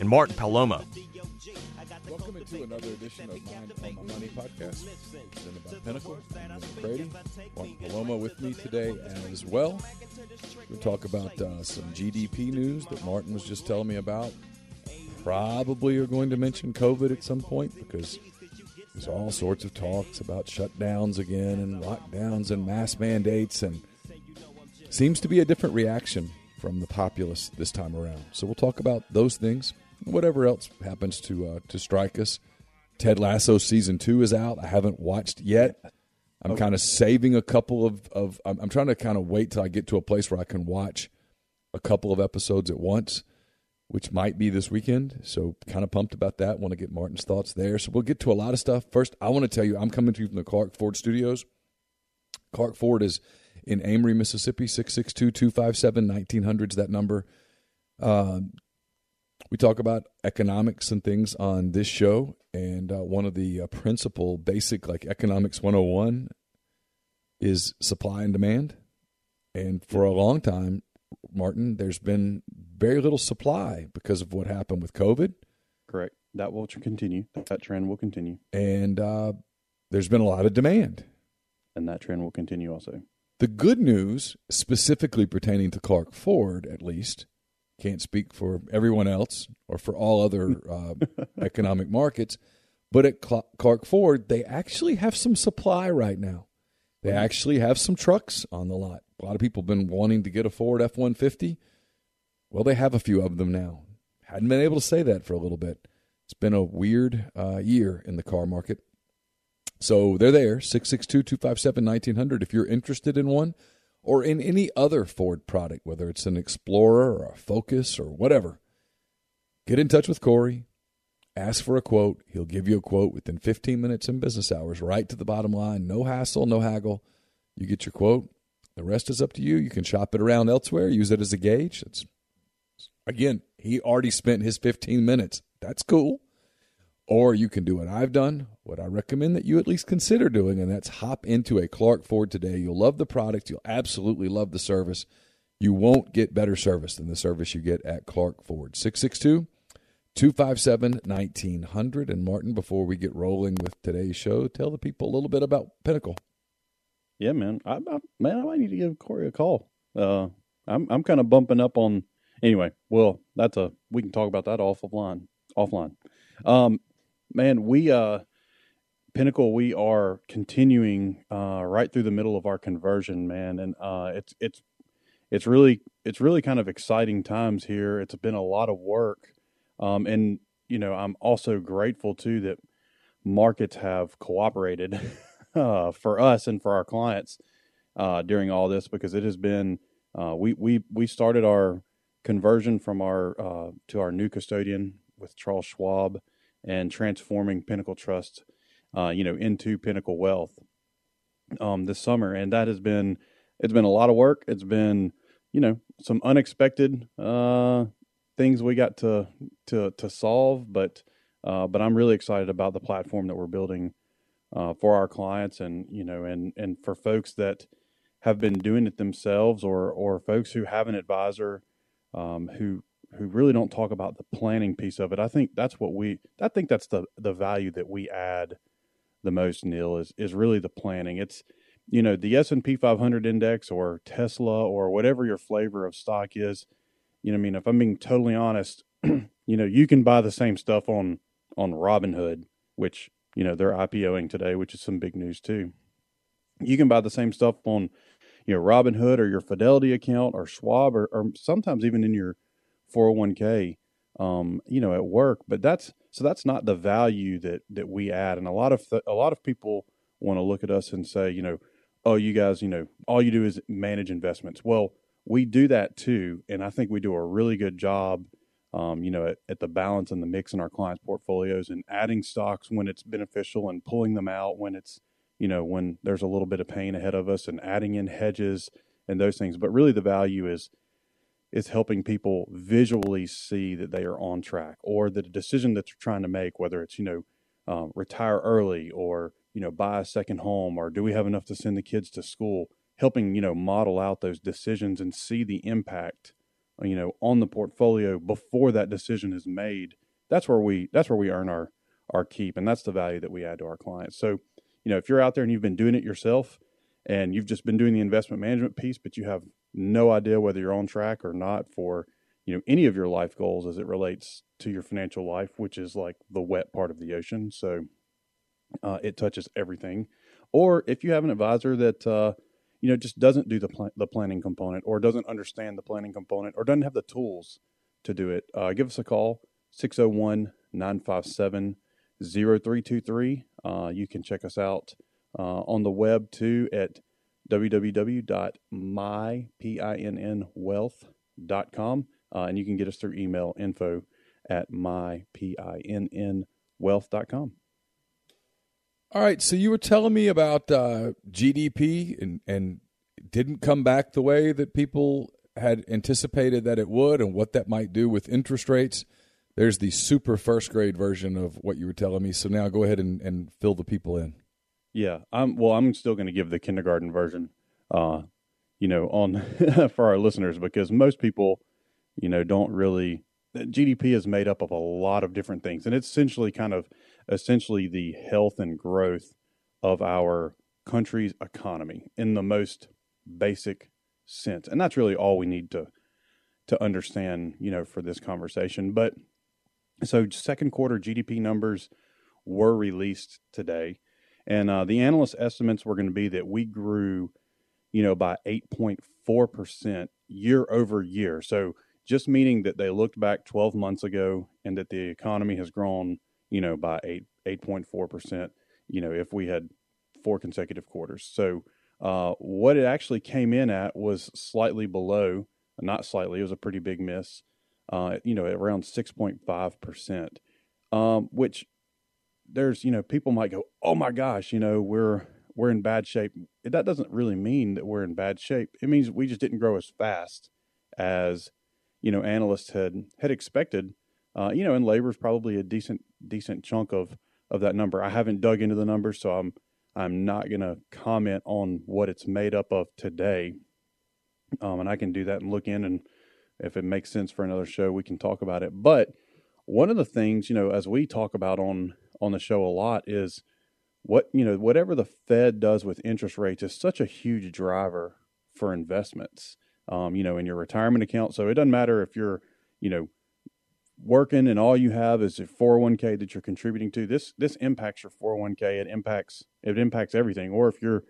and Martin Palomo. Welcome to another edition of Mind on My Money podcast. Presented by Pinnacle. I'm McCready. Martin Palomo with me today as well. We'll talk about some GDP news that Martin was just telling me about. Probably are going to mention COVID at some point because there's all sorts of talks about shutdowns again and lockdowns and mask mandates, and seems to be a different reaction from the populace this time around. So we'll talk about those things. Whatever else happens to strike us. Ted Lasso Season 2 is out. I haven't watched yet. I'm kind of saving a couple of I'm trying to kind of wait till I get to a place where I can watch a couple of episodes at once, which might be this weekend. So kind of pumped about that. Want to get Martin's thoughts there. So we'll get to a lot of stuff. First, I want to tell you, I'm coming to you from the Clark Ford studios. Clark Ford is in Amory, Mississippi, 662-257-1900 is that number. We talk about economics and things on this show, and one of the principal basic, like economics 101, is supply and demand. And for a long time, Martin, there's been very little supply because of what happened with COVID. Correct. That will continue. That trend will continue. And there's been a lot of demand. And that trend will continue also. The good news, specifically pertaining to Clark Ford, at least, can't speak for everyone else or for all other economic markets, but at Clark Ford, they actually have some supply right now. They actually have some trucks on the lot. A lot of people have been wanting to get a Ford F-150. Well, they have a few of them now. Hadn't been able to say that for a little bit. It's been a weird year in the car market. So they're there, 662-257-1900. If you're interested in one or in any other Ford product, whether it's an Explorer or a Focus or whatever, get in touch with Corey. Ask for a quote. He'll give you a quote within 15 minutes in business hours, right to the bottom line. No hassle, no haggle. You get your quote. The rest is up to you. You can shop it around elsewhere. Use it as a gauge. It's, again, he already spent his 15 minutes. That's cool. Or you can do what I've done, what I recommend that you at least consider doing, and that's hop into a Clark Ford today. You'll love the product. You'll absolutely love the service. You won't get better service than the service you get at Clark Ford. 662-257-1900. And, Martin, before we get rolling with today's show, tell the people a little bit about Pinnacle. Yeah, man. I might need to give Corey a call. I'm kind of bumping up on – anyway, well, that's a – we can talk about that offline. Man, we, Pinnacle, we are continuing, right through the middle of our conversion, man. And, it's really kind of exciting times here. It's been a lot of work. And you know, I'm also grateful too, that markets have cooperated, for us and for our clients, during all this, because it has been, we started our conversion from our, to our new custodian with Charles Schwab, and transforming Pinnacle Trust into Pinnacle Wealth this summer. And that has been, it's been a lot of work. It's been, some unexpected things we got to solve, but I'm really excited about the platform that we're building for our clients, and, and for folks that have been doing it themselves, or folks who have an advisor who really don't talk about the planning piece of it. I think that's what that's the value that we add the most, Neil, is really the planning. It's, the S&P 500 index or Tesla or whatever your flavor of stock is, if I'm being totally honest, you can buy the same stuff on Robinhood, which, they're IPOing today, which is some big news too. You can buy the same stuff on, Robinhood or your Fidelity account or Schwab, or sometimes even in your 401k, at work. But that's not the value that we add. And a lot of people want to look at us and say, oh, you guys, all you do is manage investments. Well, we do that too. And I think we do a really good job, at the balance and the mix in our clients' portfolios, and adding stocks when it's beneficial and pulling them out when it's, when there's a little bit of pain ahead of us, and adding in hedges and those things. But really the value is helping people visually see that they are on track, or the decision that they're trying to make, whether it's, retire early, or, buy a second home, or do we have enough to send the kids to school, helping, model out those decisions and see the impact, on the portfolio before that decision is made. That's where we earn our keep. And that's the value that we add to our clients. So, if you're out there and you've been doing it yourself, and you've just been doing the investment management piece, but you have no idea whether you're on track or not for, any of your life goals as it relates to your financial life, which is like the wet part of the ocean. So it touches everything. Or if you have an advisor that, just doesn't do the planning component, or doesn't understand the planning component, or doesn't have the tools to do it, give us a call, 601-957-0323. You can check us out on the web too at www.mypinnwealth.com. And you can get us through email, info@mypinnwealth.com. All right. So you were telling me about GDP and didn't come back the way that people had anticipated that it would, and what that might do with interest rates. There's the super first grade version of what you were telling me. So now go ahead and fill the people in. Yeah. I'm still going to give the kindergarten version, on for our listeners, because most people, don't really. GDP is made up of a lot of different things, and it's essentially the health and growth of our country's economy in the most basic sense. And that's really all we need to understand, for this conversation. But so second quarter GDP numbers were released today, and the analyst estimates were going to be that we grew, by 8.4% year over year. So just meaning that they looked back 12 months ago and that the economy has grown, by 8.4%, if we had 4 consecutive quarters. So what it actually came in at was slightly below, not slightly, it was a pretty big miss, around 6.5%, which there's, people might go, oh my gosh, we're in bad shape. That doesn't really mean that we're in bad shape. It means we just didn't grow as fast as analysts had expected, and labor is probably a decent chunk of that number. I haven't dug into the numbers, so I'm not going to comment on what it's made up of today. And I can do that and look in, and if it makes sense for another show, we can talk about it. But one of the things, as we talk about on the show a lot, is what, whatever the Fed does with interest rates is such a huge driver for investments. In your retirement account. So it doesn't matter if you're, working and all you have is a 401k that you're contributing to. This impacts your 401k. It impacts everything. Or if you're,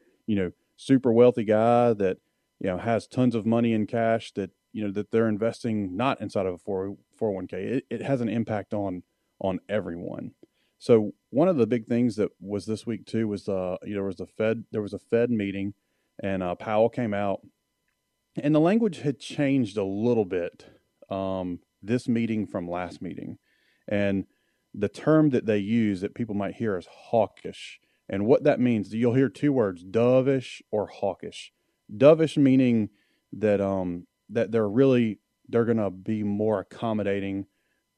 super wealthy guy that, has tons of money in cash that, that they're investing not inside of a 401k, it has an impact on everyone. So one of the big things that was this week too was, there was a Fed meeting, and Powell came out. And the language had changed a little bit this meeting from last meeting. And the term that they use that people might hear is hawkish. And what that means, you'll hear two words, dovish or hawkish. Dovish meaning that that they're going to be more accommodating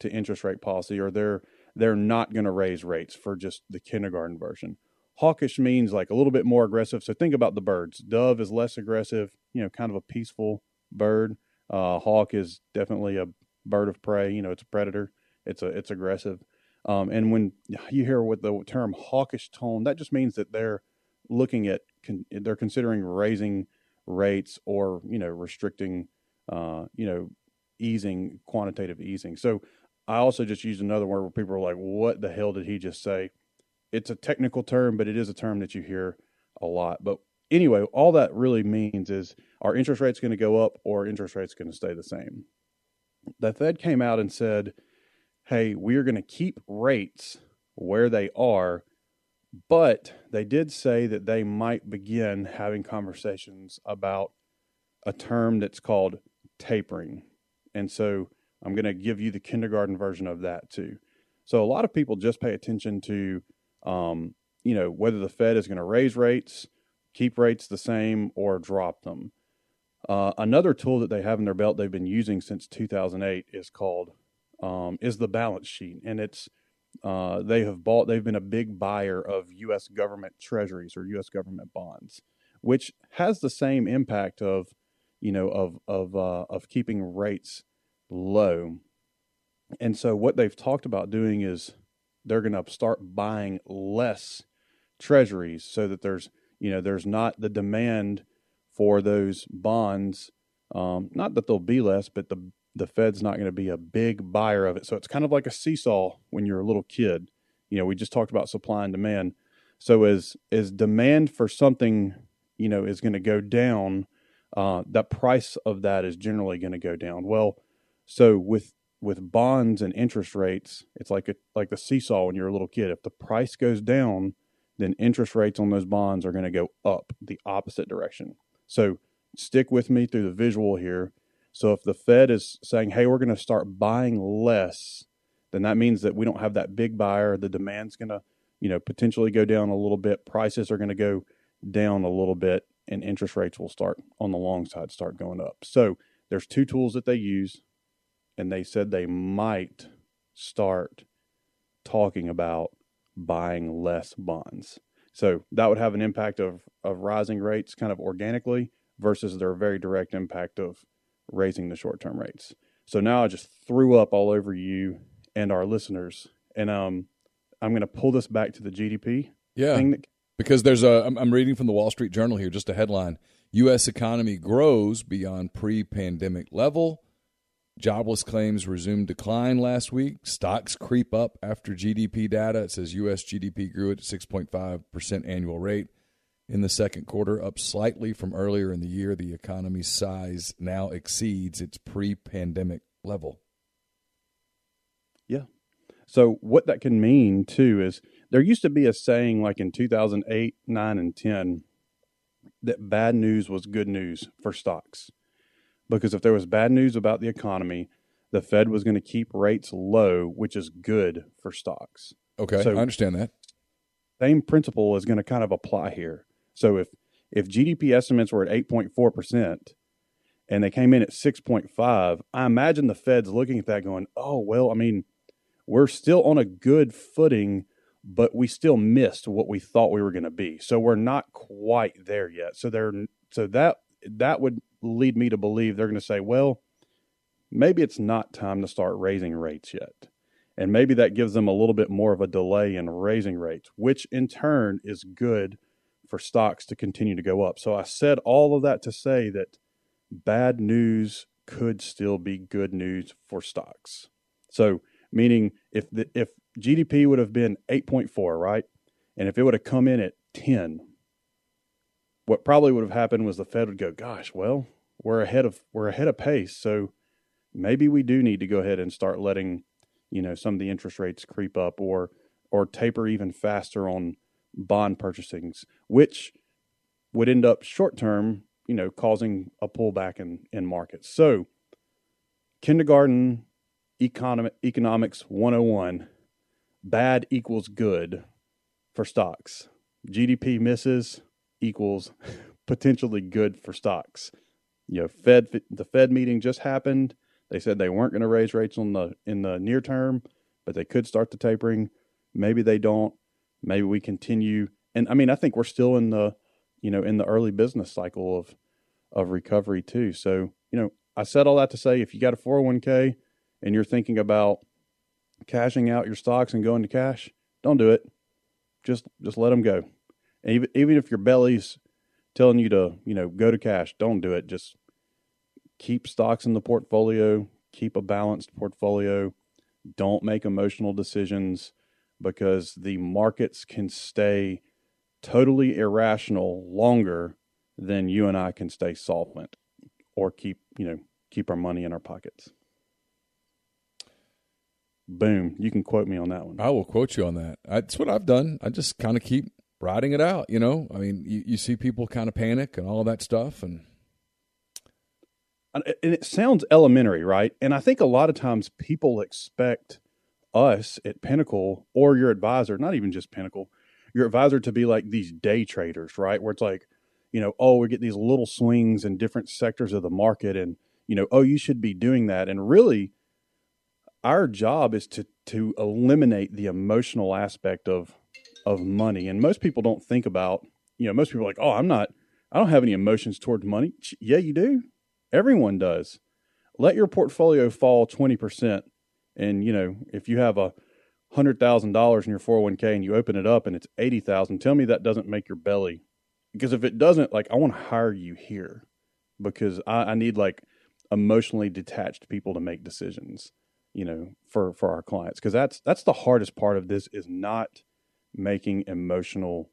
to interest rate policy, or they're not going to raise rates for just the kindergarten version. Hawkish means like a little bit more aggressive. So think about the birds. Dove is less aggressive, you know, kind of a peaceful bird. Hawk is definitely a bird of prey. You know, it's a predator. It's aggressive. And when you hear what the term hawkish tone, that just means that they're looking at, they're considering raising rates or, you know, restricting, you know, easing, quantitative easing. So I also just used another word where people are like, what the hell did he just say? It's a technical term, but it is a term that you hear a lot. But anyway, all that really means is, are interest rates going to go up or interest rates going to stay the same? The Fed came out and said, hey, we're going to keep rates where they are, but they did say that they might begin having conversations about a term that's called tapering. And so I'm going to give you the kindergarten version of that too. So a lot of people just pay attention to, you know, whether the Fed is going to raise rates, keep rates the same, or drop them. Another tool that they have in their belt they've been using since 2008 is called is the balance sheet. And it's they've been a big buyer of U.S. government treasuries or U.S. government bonds, which has the same impact of, you know, of keeping rates low. And so what they've talked about doing is they're going to start buying less treasuries so that there's, you know, there's not the demand for those bonds. Not that there'll be less, but the Fed's not going to be a big buyer of it. So it's kind of like a seesaw when you're a little kid. You know, we just talked about supply and demand. So as demand for something, you know, is going to go down, the price of that is generally going to go down. Well, so with bonds and interest rates, it's like the seesaw when you're a little kid. If the price goes down, then interest rates on those bonds are going to go up the opposite direction. So stick with me through the visual here. So if the Fed is saying, hey, we're going to start buying less, then that means that we don't have that big buyer. The demand's going to, you know, potentially go down a little bit. Prices are going to go down a little bit, and interest rates will start on the long side, start going up. So there's two tools that they use, and they said they might start talking about buying less bonds. So that would have an impact of rising rates kind of organically versus their very direct impact of raising the short-term rates. So now I just threw up all over you and our listeners. And I'm going to pull this back to the GDP. Yeah, thing that, because there's I'm reading from the Wall Street Journal here, just a headline. U.S. economy grows beyond pre-pandemic level. Jobless claims resumed decline last week. Stocks creep up after GDP data. It says U.S. GDP grew at 6.5% annual rate in the second quarter, up slightly from earlier in the year. The economy's size now exceeds its pre-pandemic level. Yeah. So what that can mean, too, is there used to be a saying like in 2008, 9, and 10 that bad news was good news for stocks. Because if there was bad news about the economy, the Fed was going to keep rates low, which is good for stocks. Okay, so I understand that. Same principle is going to kind of apply here. So if GDP estimates were at 8.4% and they came in at 6.5, I imagine the Fed's looking at that going, oh, well, I mean, we're still on a good footing, but we still missed what we thought we were going to be. So we're not quite there yet. So that would lead me to believe they're going to say, well, maybe it's not time to start raising rates yet. And maybe that gives them a little bit more of a delay in raising rates, which in turn is good for stocks to continue to go up. So I said all of that to say that bad news could still be good news for stocks. So meaning if GDP would have been 8.4, right? And if it would have come in at 10, what probably would have happened was the Fed would go, gosh, well, we're ahead of pace. So maybe we do need to go ahead and start letting, you know, some of the interest rates creep up or taper even faster on bond purchasings, which would end up short term, you know, causing a pullback in markets. So kindergarten economics 101, bad equals good for stocks. GDP misses equals potentially good for stocks. You know, the Fed meeting just happened. They said they weren't going to raise rates in the near term, but they could start the tapering. Maybe they don't. Maybe we continue. And I mean, I think we're still in the early business cycle of recovery too. So, you know, I said all that to say, if you got a 401k and you're thinking about cashing out your stocks and going to cash, don't do it. Just let them go. And even if your belly's telling you to, you know, go to cash, don't do it. Just keep stocks in the portfolio, keep a balanced portfolio. Don't make emotional decisions, because the markets can stay totally irrational longer than you and I can stay solvent or keep our money in our pockets. Boom. You can quote me on that one. I will quote you on that. That's what I've done. I just kind of keep riding it out, you know? I mean, you see people kind of panic and all that stuff. And it sounds elementary, right? And I think a lot of times people expect us at Pinnacle, or your advisor, not even just Pinnacle, your advisor, to be like these day traders, right? Where it's like, you know, oh, we get these little swings in different sectors of the market and, you know, oh, you should be doing that. And really, our job is to eliminate the emotional aspect of money. And most people don't think about, you know, most people are like, oh, I don't have any emotions towards money. Yeah, you do. Everyone does. Let your portfolio fall 20%. And, you know, if you have $100,000 in your 401k and you open it up and it's 80,000, tell me that doesn't make your belly. Because if it doesn't, like, I want to hire you here, because I need like emotionally detached people to make decisions, you know, for our clients. Cause that's the hardest part of this, is not making emotional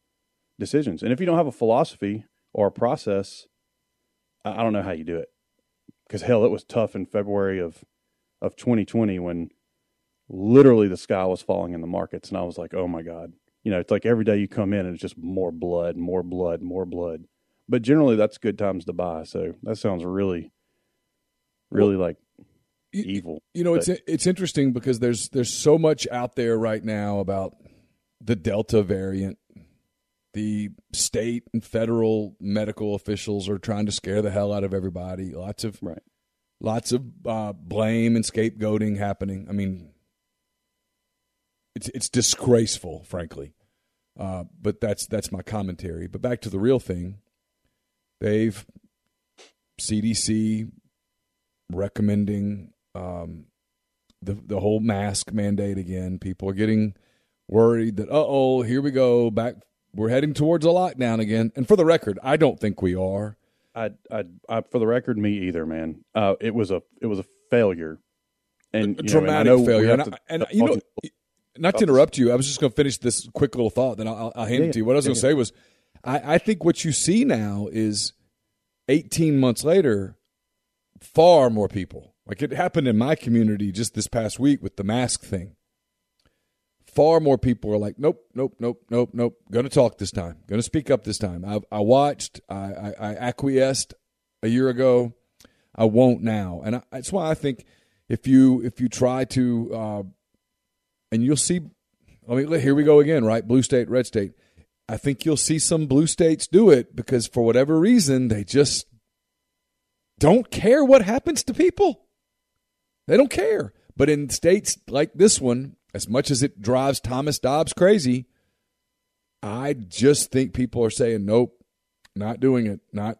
decisions. And if you don't have a philosophy or a process, I don't know how you do it. Cause hell, it was tough in February of 2020 when literally the sky was falling in the markets. And I was like, oh my God, you know, it's like every day you come in and it's just more blood, more blood, more blood. But generally that's good times to buy. So that sounds really, really like evil. You know, it's interesting because there's so much out there right now about the Delta variant. The state and federal medical officials are trying to scare the hell out of everybody. Lots of blame and scapegoating happening. I mean, it's disgraceful, frankly. But that's my commentary. But back to the real thing, CDC recommending the whole mask mandate again. People are getting worried that, here we go, we're heading towards a lockdown again. And for the record, I don't think we are. I for the record, me either, man. It was a failure, and a dramatic failure. Not to interrupt you, I was just going to finish this quick little thought, then I'll hand it to you. What I was going to say was, I think what you see now is 18 months later, far more people. Like, it happened in my community just this past week with the mask thing. Far more people are like, nope. Going to talk this time. Going to speak up this time. I acquiesced a year ago. I won't now. And that's why I think if you try to, and you'll see, I mean, here we go again, right? Blue state, red state. I think you'll see some blue states do it because for whatever reason, they just don't care what happens to people. They don't care. But in states like this one, as much as it drives Thomas Dobbs crazy, I just think people are saying, nope, not doing it, not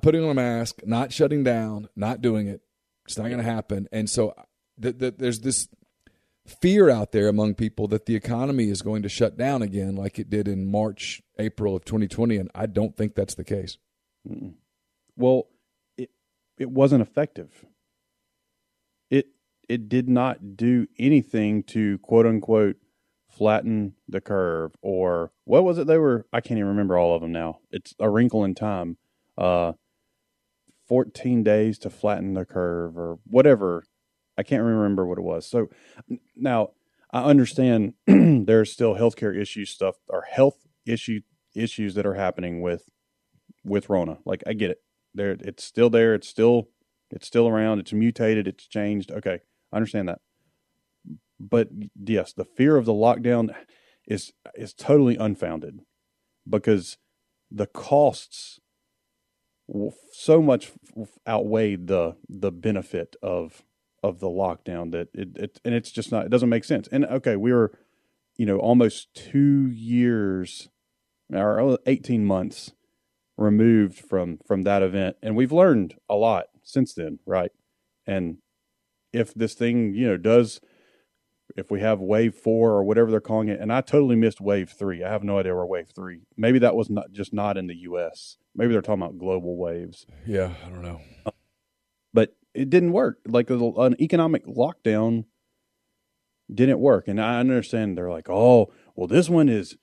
putting on a mask, not shutting down, not doing it. It's not going to happen. And so there's this fear out there among people that the economy is going to shut down again like it did in March, April of 2020, and I don't think that's the case. Mm-mm. Well, it wasn't effective. It did not do anything to, quote unquote, flatten the curve, or what was it they were? I can't even remember all of them now. It's A Wrinkle in Time. 14 days to flatten the curve or whatever. I can't remember what it was. So now I understand there's still healthcare issues that are happening with Rona. Like, I get it. It's still there. It's still around. It's mutated. It's changed. Okay. I understand that. But yes, the fear of the lockdown is totally unfounded, because the costs so much outweighed the benefit of the lockdown that and it's just not, it doesn't make sense. And okay, we were, almost 2 years or 18 months removed from that event. And we've learned a lot since then. Right. And if this thing, if we have wave 4 or whatever they're calling it, and I totally missed wave 3. I have no idea where wave 3, maybe that was not in the US. Maybe they're talking about global waves. Yeah. I don't know. But it didn't work. Like an economic lockdown didn't work. And I understand they're like, oh, well, this one is,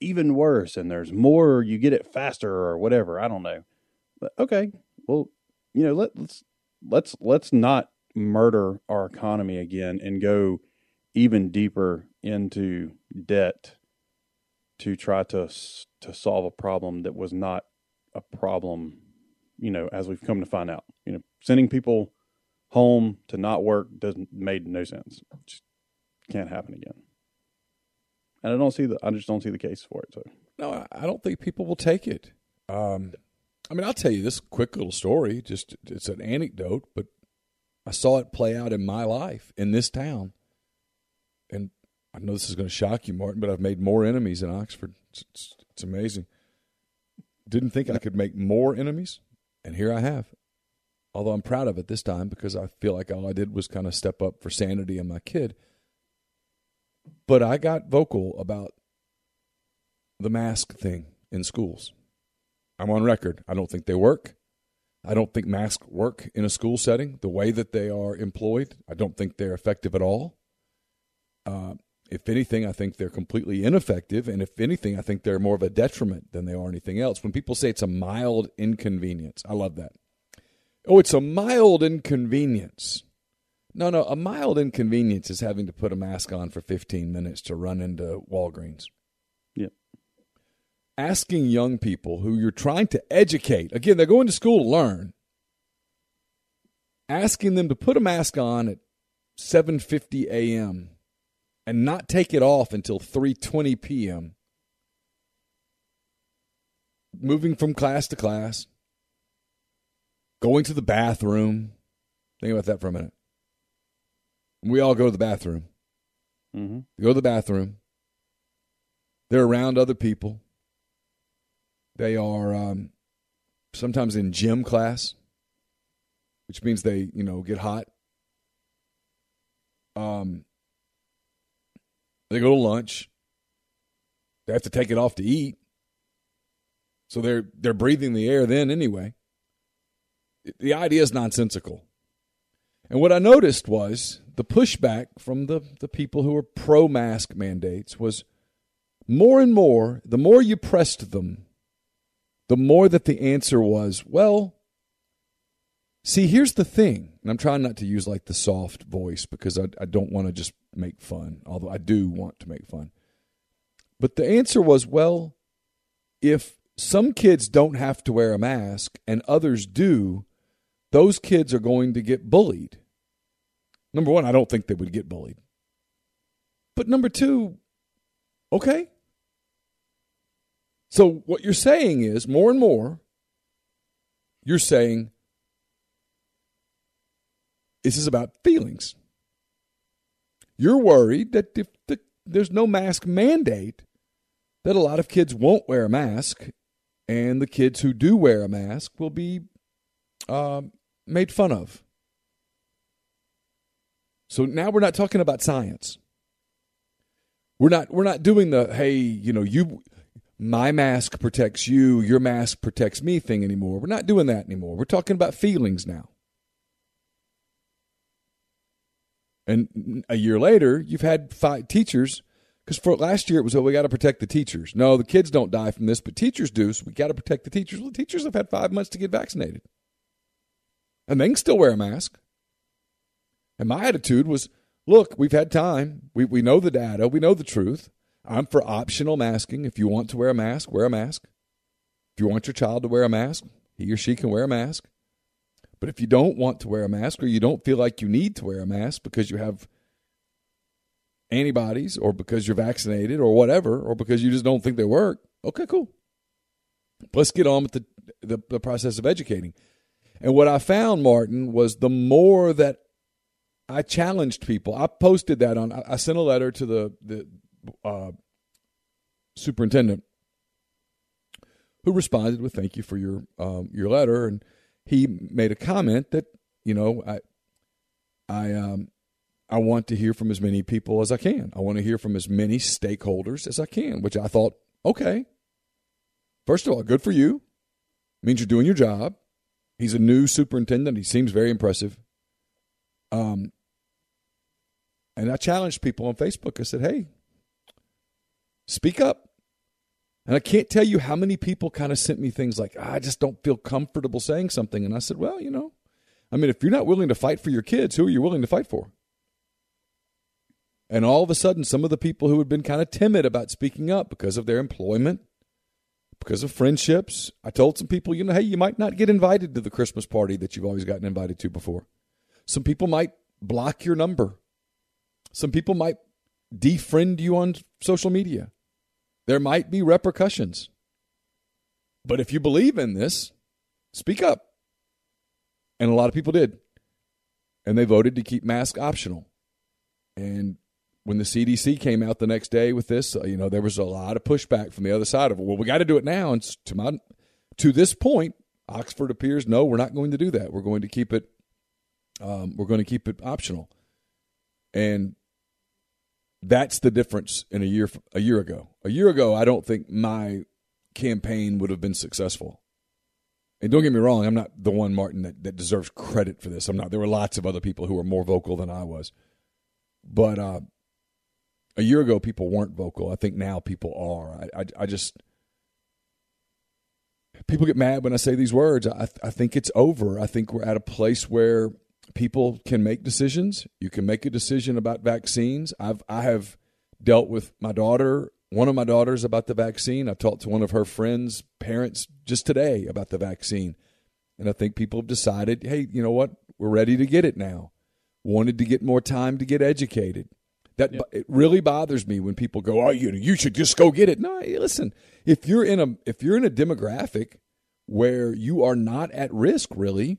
even worse, and there's more, you get it faster or whatever. I don't know. But okay. Well, let's not murder our economy again and go even deeper into debt to try to solve a problem that was not a problem, as we've come to find out. Sending people home to not work made no sense. It just can't happen again. And I just don't see the case for it. So. No, I don't think people will take it. I'll tell you this quick little story. Just, it's an anecdote, but I saw it play out in my life in this town. And I know this is going to shock you, Martin, but I've made more enemies in Oxford. It's amazing. Didn't think I could make more enemies, and here I have. Although I'm proud of it this time, because I feel like all I did was kind of step up for sanity and my kid. But I got vocal about the mask thing in schools. I'm on record. I don't think they work. I don't think masks work in a school setting. The way that they are employed, I don't think they're effective at all. If anything, I think they're completely ineffective. And if anything, I think they're more of a detriment than they are anything else. When people say it's a mild inconvenience, I love that. Oh, it's a mild inconvenience. No, a mild inconvenience is having to put a mask on for 15 minutes to run into Walgreens. Yeah. Asking young people who you're trying to educate, again, they're going to school to learn, asking them to put a mask on at 7:50 a.m. and not take it off until 3:20 p.m., moving from class to class, going to the bathroom. Think about that for a minute. We all go to the bathroom. Mm-hmm. You go to the bathroom. They're around other people. They are sometimes in gym class, which means they, get hot. They go to lunch. They have to take it off to eat. So they're breathing the air then anyway. The idea is nonsensical. And what I noticed was the pushback from the people who were pro-mask mandates was more and more, the more you pressed them, the more that the answer was, well, see, here's the thing. And I'm trying not to use like the soft voice because I don't want to just make fun, although I do want to make fun. But the answer was, well, if some kids don't have to wear a mask and others do, those kids are going to get bullied. Number one, I don't think they would get bullied. But number two, okay. So what you're saying is, more and more, you're saying this is about feelings. You're worried that if there's no mask mandate, that a lot of kids won't wear a mask, and the kids who do wear a mask will be made fun of. So now we're not talking about science. We're not doing the, hey, my mask protects you, your mask protects me thing anymore. We're not doing that anymore. We're talking about feelings now. And a year later, you've had 5 teachers, because for last year it was, oh, we got to protect the teachers. No, the kids don't die from this, but teachers do, so we got to protect the teachers. Well, the teachers have had 5 months to get vaccinated. And they can still wear a mask. And my attitude was, look, we've had time. We know the data. We know the truth. I'm for optional masking. If you want to wear a mask, wear a mask. If you want your child to wear a mask, he or she can wear a mask. But if you don't want to wear a mask, or you don't feel like you need to wear a mask because you have antibodies or because you're vaccinated or whatever, or because you just don't think they work, okay, cool. Let's get on with the process of educating. And what I found, Martin, was the more that I challenged people, I posted that on, I sent a letter to the superintendent, who responded with thank you for your letter. And he made a comment that, you know, I want to hear from as many people as I can. I want to hear from as many stakeholders as I can, which I thought, okay, first of all, good for you. It means you're doing your job. He's a new superintendent. He seems very impressive. And I challenged people on Facebook. I said, hey, speak up. And I can't tell you how many people kind of sent me things like, I just don't feel comfortable saying something. And I said, well, you know, I mean, if you're not willing to fight for your kids, who are you willing to fight for? And all of a sudden, some of the people who had been kind of timid about speaking up because of their employment, because of friendships, I told some people, you know, hey, you might not get invited to the Christmas party that you've always gotten invited to before. Some people might block your number. Some people might defriend you on social media. There might be repercussions. But if you believe in this, speak up. And a lot of people did. And they voted to keep masks optional. And when the CDC came out the next day with this, you know, there was a lot of pushback from the other side of, well, we got to do it now. And to this point, Oxford appears, no, we're not going to do that. We're going to keep it. We're going to keep it optional. And that's the difference in a year ago. A year ago, I don't think my campaign would have been successful. And don't get me wrong, I'm not the one, Martin, that deserves credit for this. I'm not. There were lots of other people who were more vocal than I was. But a year ago, people weren't vocal. I think now people are. I just – people get mad when I say these words. I think it's over. I think we're at a place where – people can make decisions. You can make a decision about vaccines. I have dealt with my daughter, one of my daughters, about the vaccine. I've talked to one of her friends' parents just today about the vaccine. And I think people have decided, hey, you know what? We're ready to get it now. Wanted to get more time to get educated. It really bothers me when people go, oh, you should just go get it. No, listen, if you're in a demographic where you are not at risk, really,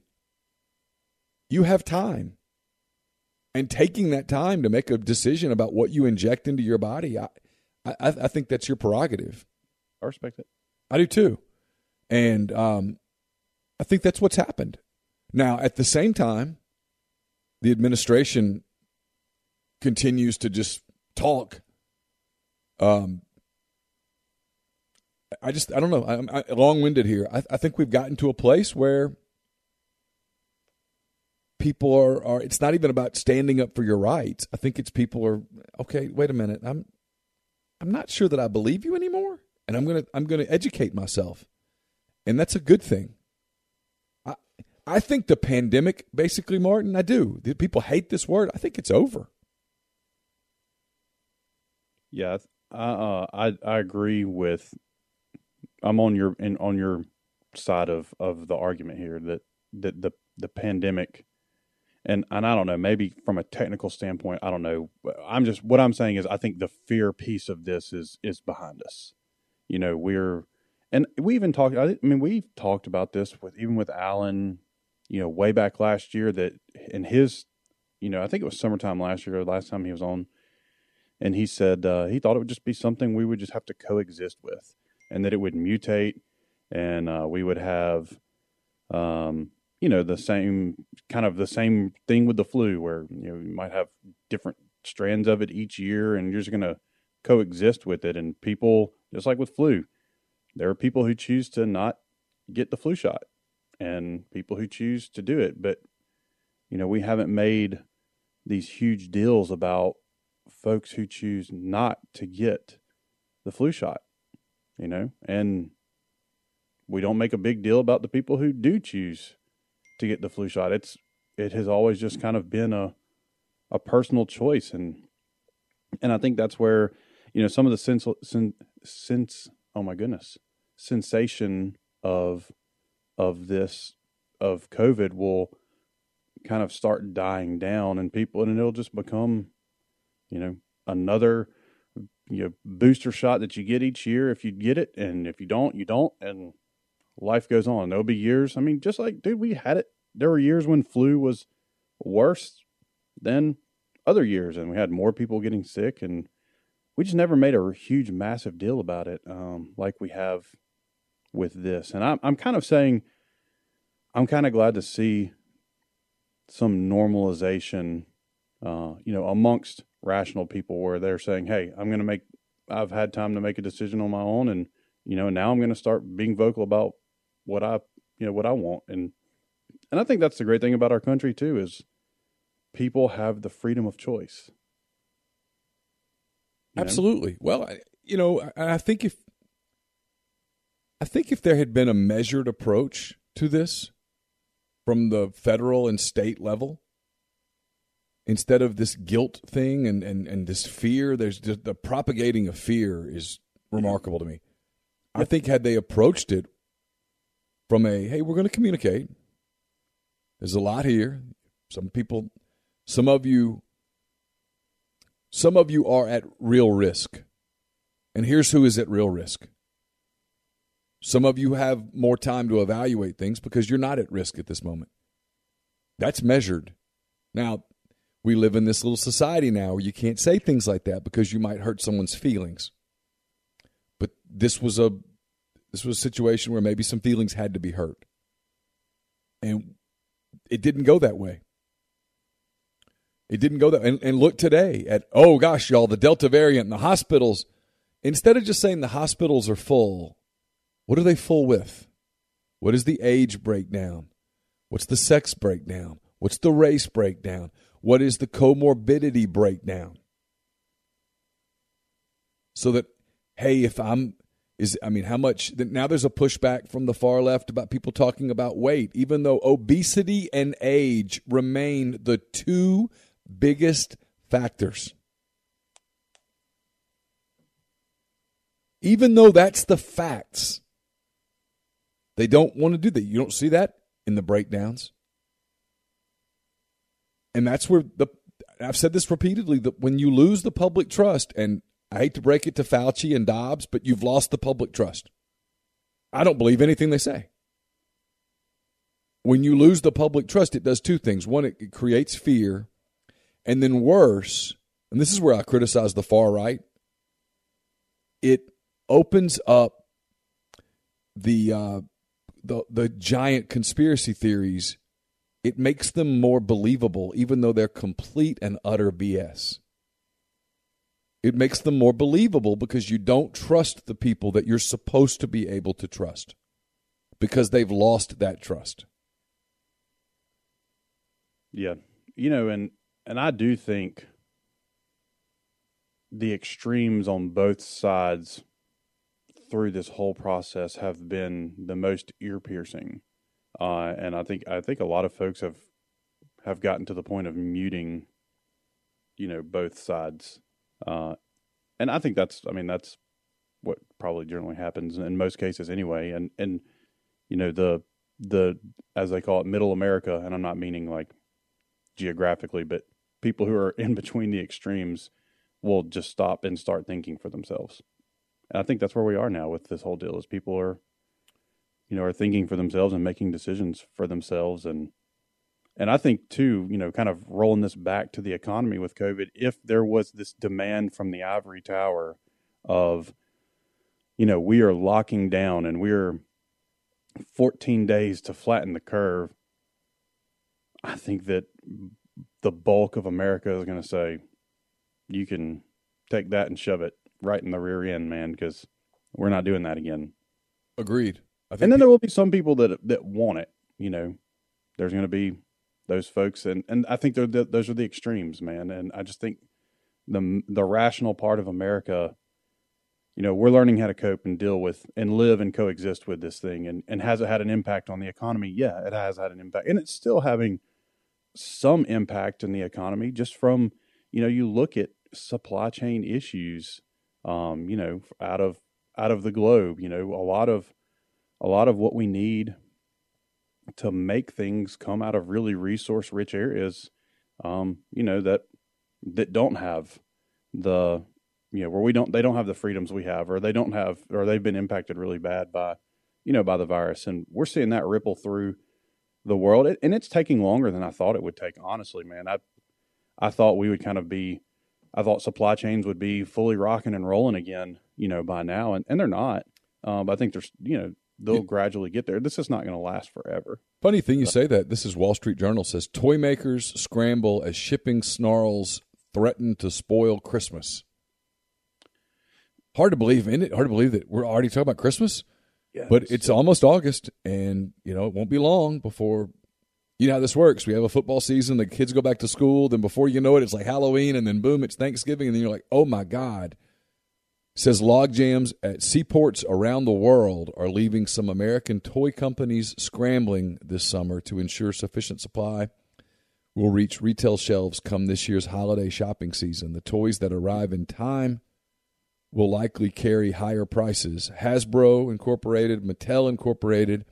you have time. And taking that time to make a decision about what you inject into your body, I think that's your prerogative. I respect it. I do too. And I think that's what's happened. Now, at the same time, the administration continues to just talk. I don't know. I'm long-winded here. I think we've gotten to a place where people are it's not even about standing up for your rights. I think it's people are, okay, wait a minute. I'm not sure that I believe you anymore, and I'm going to educate myself. And that's a good thing. I think the pandemic, basically, Martin, I do. People hate this word. I think it's over. Yeah, I agree with, I'm on your side of the argument here that the pandemic, And I don't know, maybe from a technical standpoint, I don't know. What I'm saying is I think the fear piece of this is behind us. You know, we've talked about this with Alan, you know, way back last year, that in his, you know, I think it was summertime last year, last time he was on, and he said he thought it would just be something we would just have to coexist with, and that it would mutate, and we would have, you know, the same thing with the flu, where, you know, you might have different strands of it each year, and you're just going to coexist with it. And people, just like with flu, there are people who choose to not get the flu shot and people who choose to do it. But, you know, we haven't made these huge deals about folks who choose not to get the flu shot, you know, and we don't make a big deal about the people who do choose to get the flu shot. It has always just kind of been a personal choice, and I think that's where, you know, some of the sensation of COVID will kind of start dying down, and it'll just become, you know, another booster shot that you get each year if you get it, and if you don't, you don't, and life goes on. There'll be years. I mean, just like, dude, we had it. There were years when flu was worse than other years, and we had more people getting sick, and we just never made a huge, massive deal about it like we have with this. And I'm kind of saying I'm kind of glad to see some normalization, amongst rational people where they're saying, hey, I've had time to make a decision on my own. And, now I'm going to start being vocal about what I want. And I think that's the great thing about our country too, is people have the freedom of choice. Absolutely. Well, I think if there had been a measured approach to this from the federal and state level, instead of this guilt thing and this fear, there's just the propagating of fear is remarkable to me. I think had they approached it from a, hey, we're going to communicate. There's a lot here. Some of you are at real risk, and here's who is at real risk. Some of you have more time to evaluate things because you're not at risk at this moment. That's measured. Now, we live in this little society now where you can't say things like that because you might hurt someone's feelings. But this was a situation where maybe some feelings had to be hurt, and it didn't go that way. It didn't go that way. And look today at, oh gosh, y'all, the Delta variant and the hospitals. Instead of just saying the hospitals are full, what are they full with? What is the age breakdown? What's the sex breakdown? What's the race breakdown? What is the comorbidity breakdown? So that, hey, how much? Now there's a pushback from the far left about people talking about weight, even though obesity and age remain the two biggest factors. Even though that's the facts, they don't want to do that. You don't see that in the breakdowns. And that's where I've said this repeatedly, that when you lose the public trust, and I hate to break it to Fauci and Dobbs, but you've lost the public trust. I don't believe anything they say. When you lose the public trust, it does two things. One, it creates fear. And then worse, and this is where I criticize the far right, it opens up the giant conspiracy theories. It makes them more believable, even though they're complete and utter BS. It makes them more believable because you don't trust the people that you're supposed to be able to trust because they've lost that trust. Yeah. And I do think the extremes on both sides through this whole process have been the most ear-piercing. And I think a lot of folks have gotten to the point of muting, both sides. And I think that's what probably generally happens in most cases anyway. And the, as they call it, middle America, and I'm not meaning like geographically, but people who are in between the extremes will just stop and start thinking for themselves. And I think that's where we are now with this whole deal, is people are thinking for themselves and making decisions for themselves. And I think, too, kind of rolling this back to the economy with COVID, if there was this demand from the ivory tower of, we are locking down and we're 14 days to flatten the curve, I think that the bulk of America is going to say, you can take that and shove it right in the rear end, man, because we're not doing that again. Agreed. I think and then there will be some people that want it, There's going to be those folks, and I think those are the extremes, man. And I just think the rational part of America, we're learning how to cope and deal with and live and coexist with this thing. And has it had an impact on the economy? Yeah, it has had an impact. And it's still having some impact in the economy just from, you look at supply chain issues, out of the globe, a lot of what we need to make things come out of really resource rich areas, that don't have the, you know, where we don't, they don't have the freedoms we have, or they don't have, or they've been impacted really bad by, you know, by the virus. And we're seeing that ripple through the world. And it's taking longer than I thought it would take. Honestly, man, I thought we would kind of be, I thought supply chains would be fully rocking and rolling again, you know, by now, and they're not. I think there's, you know, they'll gradually get there. This is not going to last forever. Funny thing you say that. This is Wall Street Journal says, toy makers scramble as shipping snarls threaten to spoil Christmas. Hard to believe, isn't it? Hard to believe that we're already talking about Christmas. Yeah, but it's almost August, and, you know, it won't be long before, you know how this works. We have a football season, the kids go back to school, then before you know it, it's like Halloween, and then boom, it's Thanksgiving, and then you're like, oh my God. It says log jams at seaports around the world are leaving some American toy companies scrambling this summer to ensure sufficient supply will reach retail shelves come this year's holiday shopping season. The toys that arrive in time will likely carry higher prices. Hasbro Incorporated, Mattel Incorporated,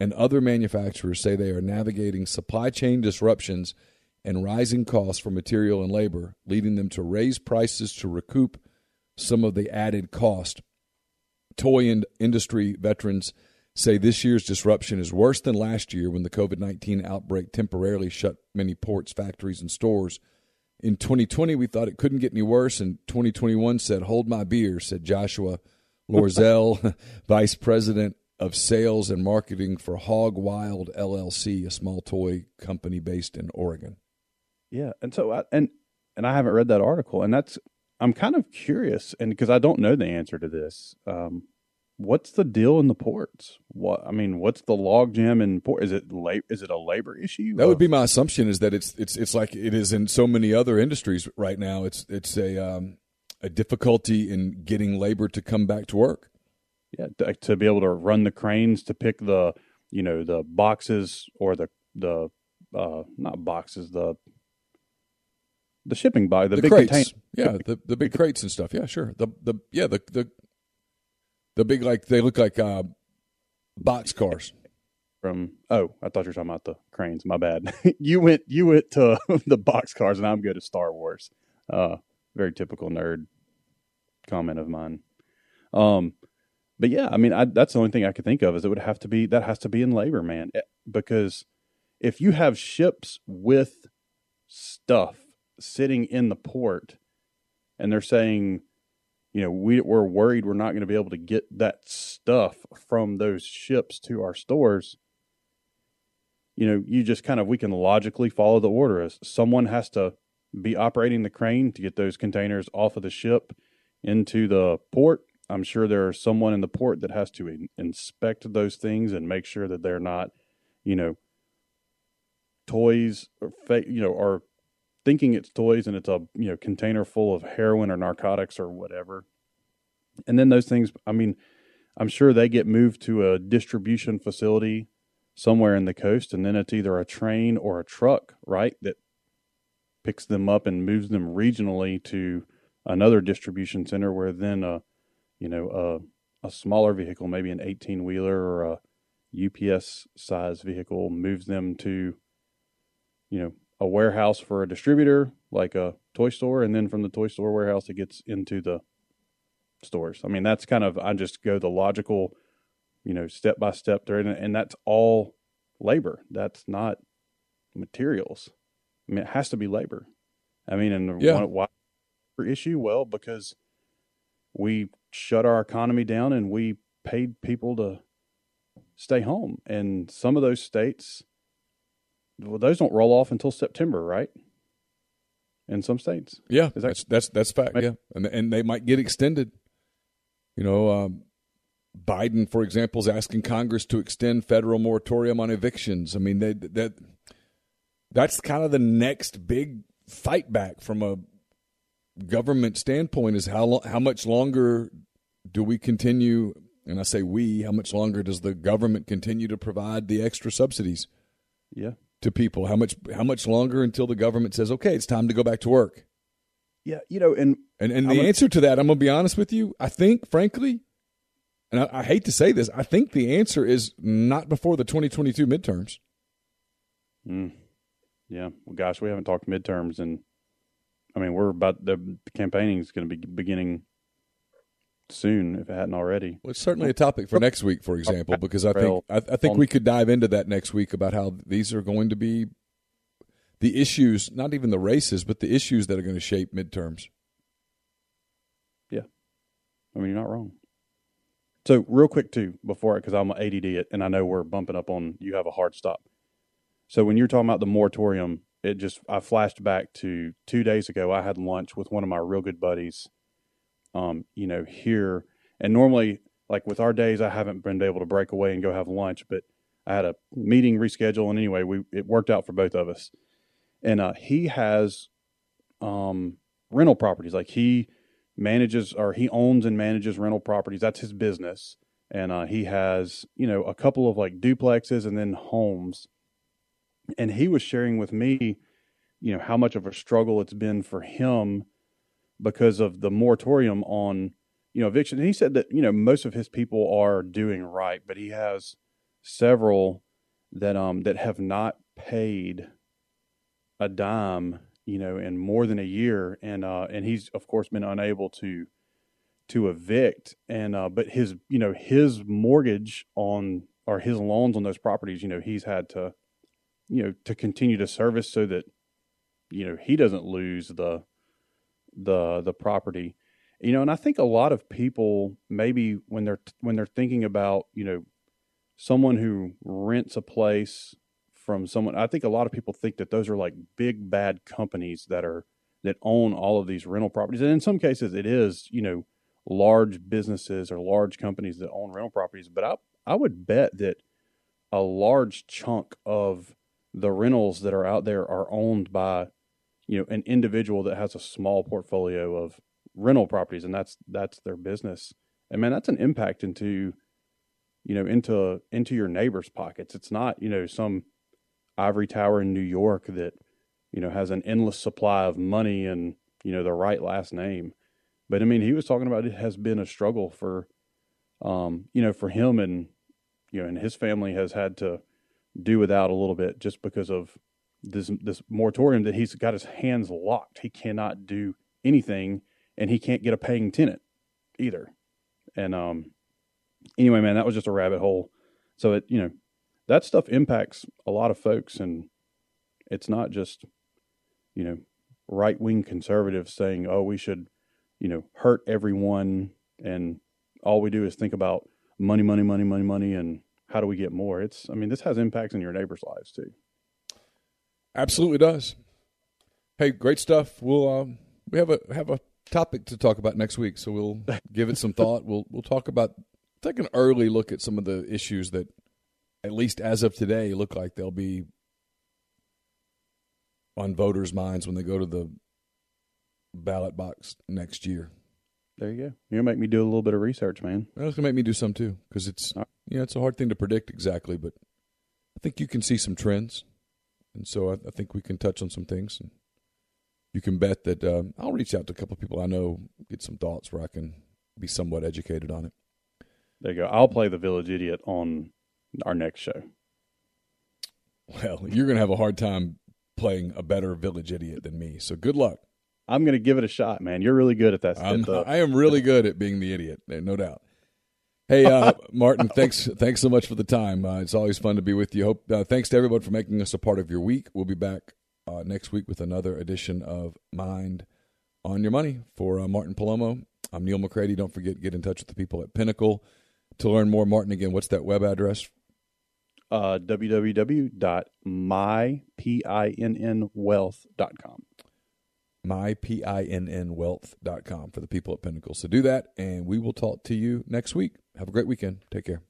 and other manufacturers say they are navigating supply chain disruptions and rising costs for material and labor, leading them to raise prices to recoup some of the added cost. Toy industry veterans say this year's disruption is worse than last year when the COVID-19 outbreak temporarily shut many ports, factories, and stores. In 2020, we thought it couldn't get any worse, and 2021 said, hold my beer, said Joshua Lorzell, Vice President of Sales and Marketing for Hog Wild LLC, a small toy company based in Oregon. Yeah, and so I haven't read that article, and that's, I'm kind of curious, and because I don't know the answer to this, what's the deal in the ports? What's the logjam in port? Is it a labor issue? That would be my assumption. Is that it's like it is in so many other industries right now. It's a difficulty in getting labor to come back to work. Yeah, to be able to run the cranes to pick the the boxes or the shipping by the big crates. The big crates and stuff. Yeah, sure. The big, like, they look like box cars. I thought you were talking about the cranes. My bad. You went to the box cars, and I'm good at Star Wars. Very typical nerd comment of mine. But yeah, that's the only thing I could think of is it would have to be, that has to be in labor, man. Because if you have ships with stuff sitting in the port, and they're saying, we're worried we're not going to be able to get that stuff from those ships to our stores. You just we can logically follow the order as someone has to be operating the crane to get those containers off of the ship into the port. I'm sure there's someone in the port that has to inspect those things and make sure that they're not, toys or or thinking it's toys and it's a container full of heroin or narcotics or whatever. And then those things, I'm sure they get moved to a distribution facility somewhere in the coast, and then it's either a train or a truck, right, that picks them up and moves them regionally to another distribution center where then a smaller vehicle, maybe an 18-wheeler or a UPS-sized vehicle, moves them to a warehouse for a distributor, like a toy store, and then from the toy store warehouse, it gets into the stores. That's I just go the logical, step by step there, and that's all labor. That's not materials. It has to be labor. Why issue? Well, because we shut our economy down and we paid people to stay home, and some of those states. Well, those don't roll off until September, right? In some states, yeah, that's fact. Yeah, and they might get extended. Biden, for example, is asking Congress to extend federal moratorium on evictions. That's kind of the next big fight back from a government standpoint is how much longer do we continue? And I say we, how much longer does the government continue to provide the extra subsidies? Yeah. To people, how much longer until the government says, okay, it's time to go back to work? Yeah, and the answer to that, I'm going to be honest with you, I think, frankly, and I hate to say this, I think the answer is not before the 2022 midterms. Yeah, well, gosh, we haven't talked midterms in I mean, we're about the campaigning is going to be beginning soon, if it hadn't already. Well, it's certainly a topic for next week, for example, because I think we could dive into that next week about how these are going to be the issues, not even the races, but the issues that are going to shape midterms. Yeah. I mean, you're not wrong. So real quick, too, before, because I'm an ADD it, and I know we're bumping up on you have a hard stop. So when you're talking about the moratorium, I flashed back to 2 days ago. I had lunch with one of my real good buddies, here. And normally, like with our days, I haven't been able to break away and go have lunch, but I had a meeting rescheduled. And anyway, it worked out for both of us. And he has rental properties. Like he manages or he owns and manages rental properties. That's his business. And he has, a couple of like duplexes and then homes. And he was sharing with me, how much of a struggle it's been for him because of the moratorium on, eviction. And he said that, most of his people are doing right, but he has several that have not paid a dime, in more than a year. And he's of course been unable to evict. And, but his, his mortgage on, or his loans on those properties, he's had to continue to service so that, he doesn't lose the property, and I think a lot of people maybe when they're thinking about, someone who rents a place from someone, I think a lot of people think that those are like big, bad companies that own all of these rental properties. And in some cases it is, large businesses or large companies that own rental properties. But I would bet that a large chunk of the rentals that are out there are owned by, an individual that has a small portfolio of rental properties, and that's their business. And man, that's an impact into your neighbor's pockets. It's not, some ivory tower in New York that, has an endless supply of money and, the right last name. But I mean, he was talking about it has been a struggle for, for him and, and his family has had to do without a little bit just because of this moratorium that he's got his hands locked. He cannot do anything, and he can't get a paying tenant either. And anyway, man, that was just a rabbit hole. So it, that stuff impacts a lot of folks, and it's not just, right-wing conservatives saying, oh, we should, hurt everyone, and all we do is think about money, money, money, money, money, and how do we get more? This has impacts in your neighbors' lives too. Absolutely does. Hey, great stuff. We'll we have a topic to talk about next week, so we'll give it some thought. We'll talk about, take an early look at some of the issues that, at least as of today, look like they'll be on voters' minds when they go to the ballot box next year. There you go. You're going to make me do a little bit of research, man. Well, it's going to make me do some too, because it's a hard thing to predict exactly, but I think you can see some trends. And so I think we can touch on some things. And you can bet that I'll reach out to a couple of people I know, get some thoughts where I can be somewhat educated on it. There you go. I'll play the village idiot on our next show. Well, you're going to have a hard time playing a better village idiot than me, so good luck. I'm going to give it a shot, man. You're really good at that. I am really good at being the idiot, no doubt. Hey, Martin, thanks so much for the time. It's always fun to be with you. Thanks to everyone for making us a part of your week. We'll be back next week with another edition of Mind on Your Money. For Martin Palomo, I'm Neil McCready. Don't forget to get in touch with the people at Pinnacle to learn more. Martin, again, what's that web address? www.mypinnwealth.com. mypinnwealth.com for the people at Pinnacle. So do that, and we will talk to you next week. Have a great weekend. Take care.